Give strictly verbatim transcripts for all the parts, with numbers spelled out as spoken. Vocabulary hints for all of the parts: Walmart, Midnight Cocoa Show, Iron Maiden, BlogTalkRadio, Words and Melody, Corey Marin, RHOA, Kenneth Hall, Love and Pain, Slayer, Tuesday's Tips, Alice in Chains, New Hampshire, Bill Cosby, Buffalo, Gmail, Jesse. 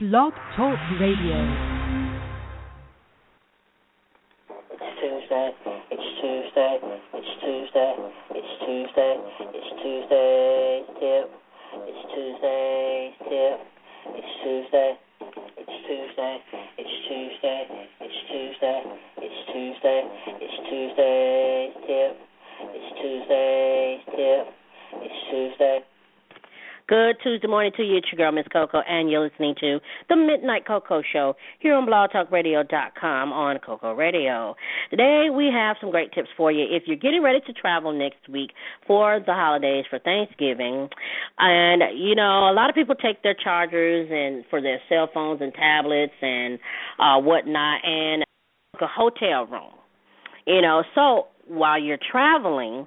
Blog Talk Radio. It's Tuesday, it's Tuesday, it's Tuesday, it's Tuesday, it's Tuesday's Tip, it's Tuesday's Tip, it's Tuesday, it's Tuesday, it's Tuesday, it's Tuesday, it's Tuesday, it's Tuesday's Tip, it's Tuesday's Tip, it's Tuesday. Good Tuesday morning to you. It's your girl, Miss Cocoa, and you're listening to the Midnight Cocoa Show here on blog talk radio dot com on Cocoa Radio. Today we have some great tips for you. If you're getting ready to travel next week for the holidays, for Thanksgiving, and, you know, a lot of people take their chargers and for their cell phones and tablets and uh, whatnot and a hotel room, you know. So while you're traveling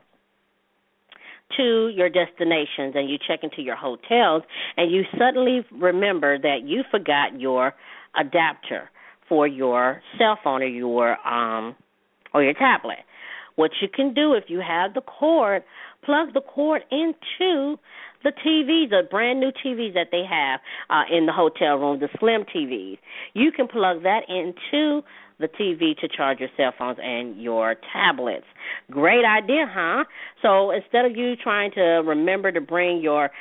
to your destinations and you check into your hotels and you suddenly remember that you forgot your adapter for your cell phone or your um or your tablet. What you can do, if you have the cord, plug the cord into the T Vs, the brand new T Vs that they have uh, in the hotel room, the slim T Vs. You can plug that into the T V to charge your cell phones and your tablets. Great idea, huh? So instead of you trying to remember to bring your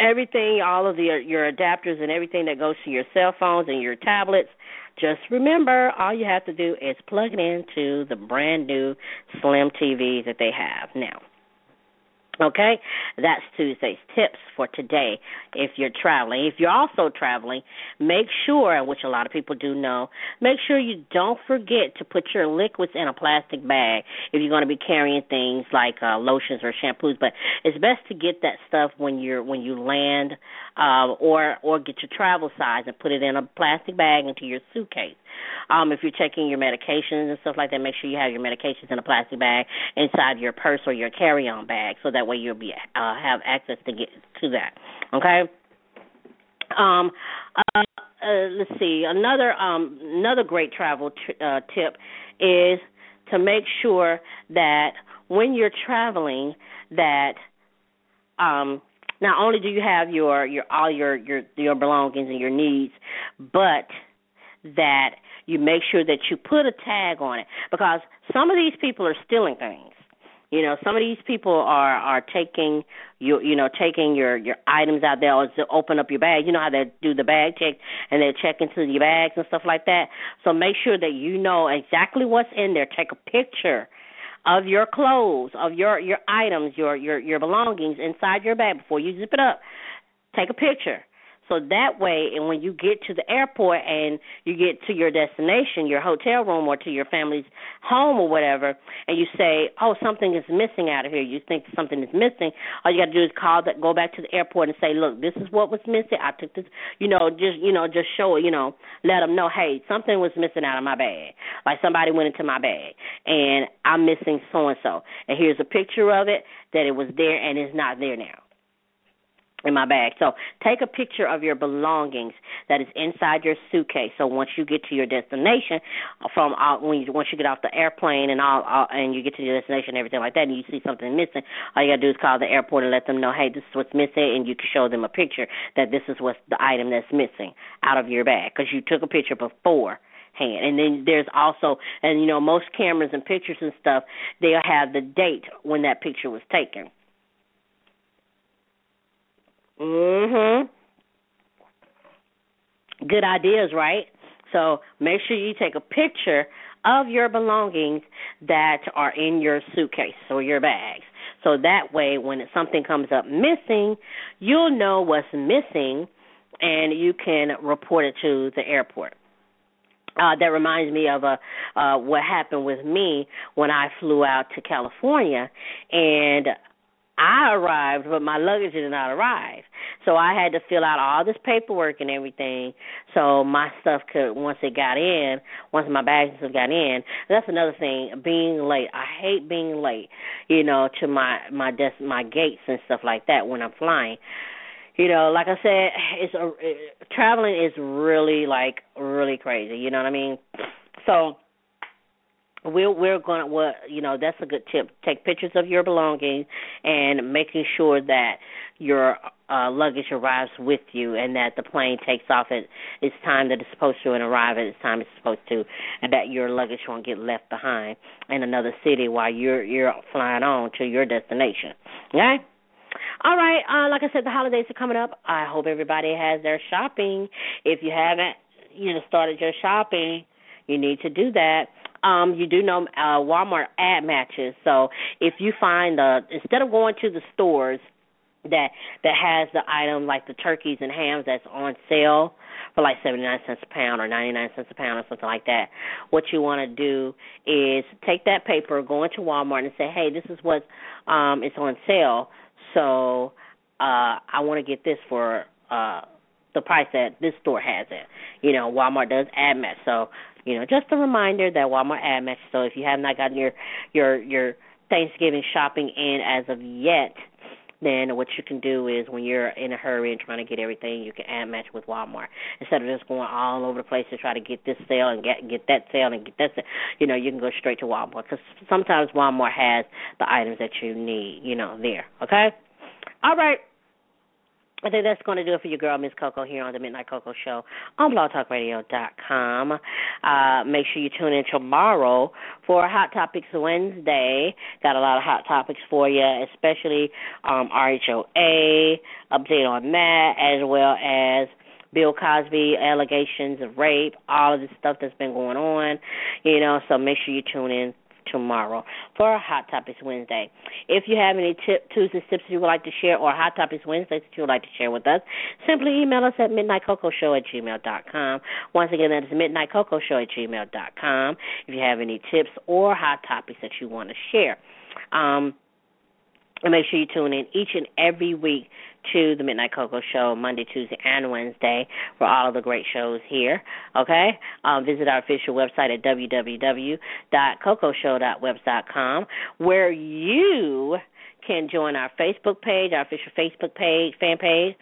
everything, all of the, your adapters and everything that goes to your cell phones and your tablets, just remember all you have to do is plug it into the brand new slim T Vs that they have now. Okay, that's Tuesday's tips for today if you're traveling. If you're also traveling, make sure, which a lot of people do know, make sure you don't forget to put your liquids in a plastic bag if you're going to be carrying things like uh, lotions or shampoos. But it's best to get that stuff when you're when you land uh, or or get your travel size and put it in a plastic bag into your suitcase. Um, if you're taking your medications and stuff like that, make sure you have your medications in a plastic bag inside your purse or your carry-on bag, so that way you'll be uh, have access to get to that. Okay. Um, uh, uh, let's see. Another um, another great travel t- uh, tip is to make sure that when you're traveling, that um, not only do you have your your all your your, your belongings and your needs, but that you make sure that you put a tag on it, because some of these people are stealing things. You know, some of these people are, are taking your you know taking your, your items out there, or to open up your bag. You know how they do the bag check and they check into your bags and stuff like that. So make sure that you know exactly what's in there. Take a picture of your clothes, of your, your items, your, your your belongings inside your bag before you zip it up. Take a picture. So that way, and when you get to the airport and you get to your destination, your hotel room or to your family's home or whatever, and you say, oh, something is missing out of here, you think something is missing, all you got to do is call that, go back to the airport and say, look, this is what was missing. I took this, you know, just, you know, just show it, you know, let them know, hey, something was missing out of my bag. Like somebody went into my bag and I'm missing so-and-so. And here's a picture of it that it was there and it's not there now in my bag. So take a picture of your belongings that is inside your suitcase. So once you get to your destination, from all, when you, once you get off the airplane and all, all and you get to your destination and everything like that, and you see something missing, all you got to do is call the airport and let them know, hey, this is what's missing, and you can show them a picture that this is what's the item that's missing out of your bag because you took a picture before. Hand. And then there's also, and you know, most cameras and pictures and stuff, they'll have the date when that picture was taken. Mm-hmm. Good ideas, right? So make sure you take a picture of your belongings that are in your suitcase or your bags. So that way when something comes up missing, you'll know what's missing and you can report it to the airport. Uh, that reminds me of a, uh, what happened with me when I flew out to California, and I arrived, but my luggage did not arrive. So I had to fill out all this paperwork and everything so my stuff could, once it got in, once my bags and stuff got in. That's another thing, being late. I hate being late, you know, to my my des- my gates and stuff like that when I'm flying. You know, like I said, it's a, it, traveling is really, like, really crazy, you know what I mean? So We're, we're going to, well, you know, that's a good tip. Take pictures of your belongings and making sure that your uh, luggage arrives with you and that the plane takes off at its time that it's supposed to and arrive at its time it's supposed to, and that your luggage won't get left behind in another city while you're, you're flying on to your destination. Okay? All right, uh, like I said, the holidays are coming up. I hope everybody has their shopping. If you haven't, you know, started your shopping, you need to do that. Um, you do know uh, Walmart ad matches. So if you find, uh, instead of going to the stores that that has the item like the turkeys and hams that's on sale for like seventy-nine cents a pound or ninety-nine cents a pound or something like that, what you want to do is take that paper, go into Walmart and say, hey, this is what um, is on sale. So uh, I want to get this for uh, the price that this store has it. You know, Walmart does ad match. So, you know, just a reminder that Walmart ad match. So if you have not gotten your, your, your Thanksgiving shopping in as of yet, then what you can do is when you're in a hurry and trying to get everything, you can ad match with Walmart. Instead of just going all over the place to try to get this sale and get get that sale and get that sale, you know, you can go straight to Walmart because sometimes Walmart has the items that you need, you know, there, okay? All right. I think that's going to do it for your girl, Miss Coco, here on the Midnight Coco Show on blog talk radio dot com. Uh, make sure you tune in tomorrow for Hot Topics Wednesday. Got a lot of hot topics for you, especially um, R H O A, update on that, as well as Bill Cosby, allegations of rape, all of this stuff that's been going on, you know, so make sure you tune in tomorrow for Hot Topics Wednesday. If you have any tip, Tuesday's tips you would like to share or Hot Topics Wednesdays that you would like to share with us, simply email us at midnight coco show at gmail dot com. Once again, that is midnight coco show at gmail dot com if you have any tips or hot topics that you want to share. Um, and make sure you tune in each and every week to the Midnight Cocoa Show, Monday, Tuesday, and Wednesday for all of the great shows here, okay? Um, visit our official website at w w w dot coco show dot webs dot com where you can join our Facebook page, our official Facebook page, fan page.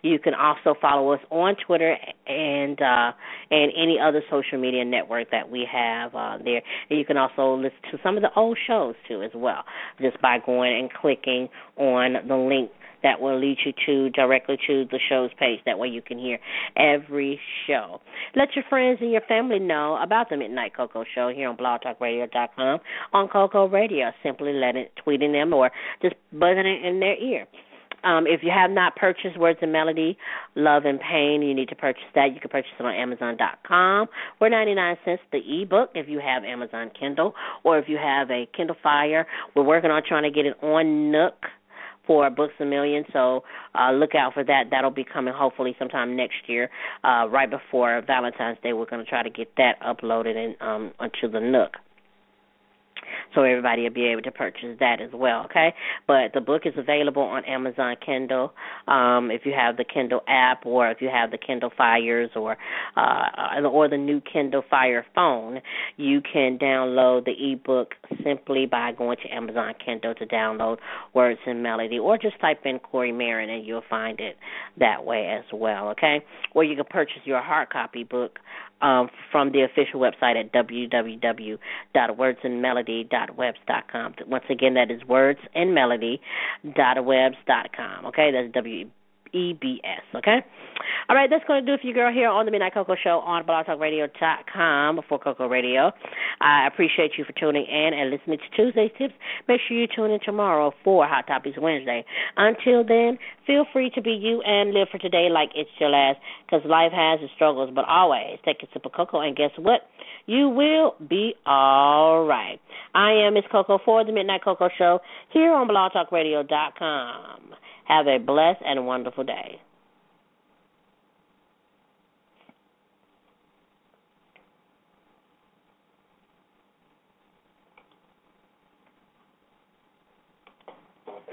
You can also follow us on Twitter and uh, and any other social media network that we have uh, there. And you can also listen to some of the old shows, too, as well, just by going and clicking on the link that will lead you to directly to the show's page. That way you can hear every show. Let your friends and your family know about the Midnight Cocoa Show here on blog talk radio dot com on Cocoa Radio. Simply let it tweeting them or just buzzing it in their ear. Um, if you have not purchased Words and Melody, Love and Pain, you need to purchase that. You can purchase it on amazon dot com for ninety-nine cents, the e-book, if you have Amazon Kindle, or if you have a Kindle Fire. We're working on trying to get it on Nook for Books A Million, so uh, look out for that. That'll be coming hopefully sometime next year, uh, right before Valentine's Day. We're going to try to get that uploaded and um, onto the Nook, so everybody will be able to purchase that as well, okay? But the book is available on Amazon Kindle. Um, if you have the Kindle app or if you have the Kindle Fires or uh, or the new Kindle Fire phone, you can download the e-book simply by going to Amazon Kindle to download Words and Melody, or just type in Corey Marin and you'll find it that way as well, okay? Or you can purchase your hard copy book Um, from the official website at w w w dot words and melody dot webs dot com. Once again, that is words and melody dot webs dot com. Okay, that's W E B S. Okay, all right, that's going to do it for you, girl, here on the Midnight Cocoa Show on blog talk radio dot com for Cocoa Radio. I appreciate you for tuning in and listening to Tuesday's Tips. Make sure you tune in tomorrow for Hot Topics Wednesday. Until then, feel free to be you and live for today like it's your last, because life has its struggles, but always take a sip of cocoa, and guess what? You will be all right. I am Miss Coco for the Midnight Cocoa Show here on blog talk radio dot com. Have a blessed and wonderful day.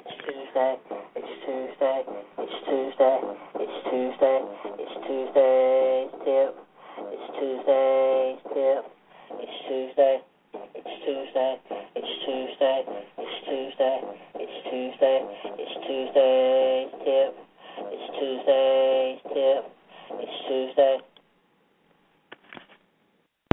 Tuesday, it's Tuesday, it's Tuesday, it's Tuesday, it's Tuesday's tip, it's Tuesday's tip, it's Tuesday, it's Tuesday, it's Tuesday, it's Tuesday, it's Tuesday, it's Tuesday's tip, it's Tuesday's tip, it's Tuesday.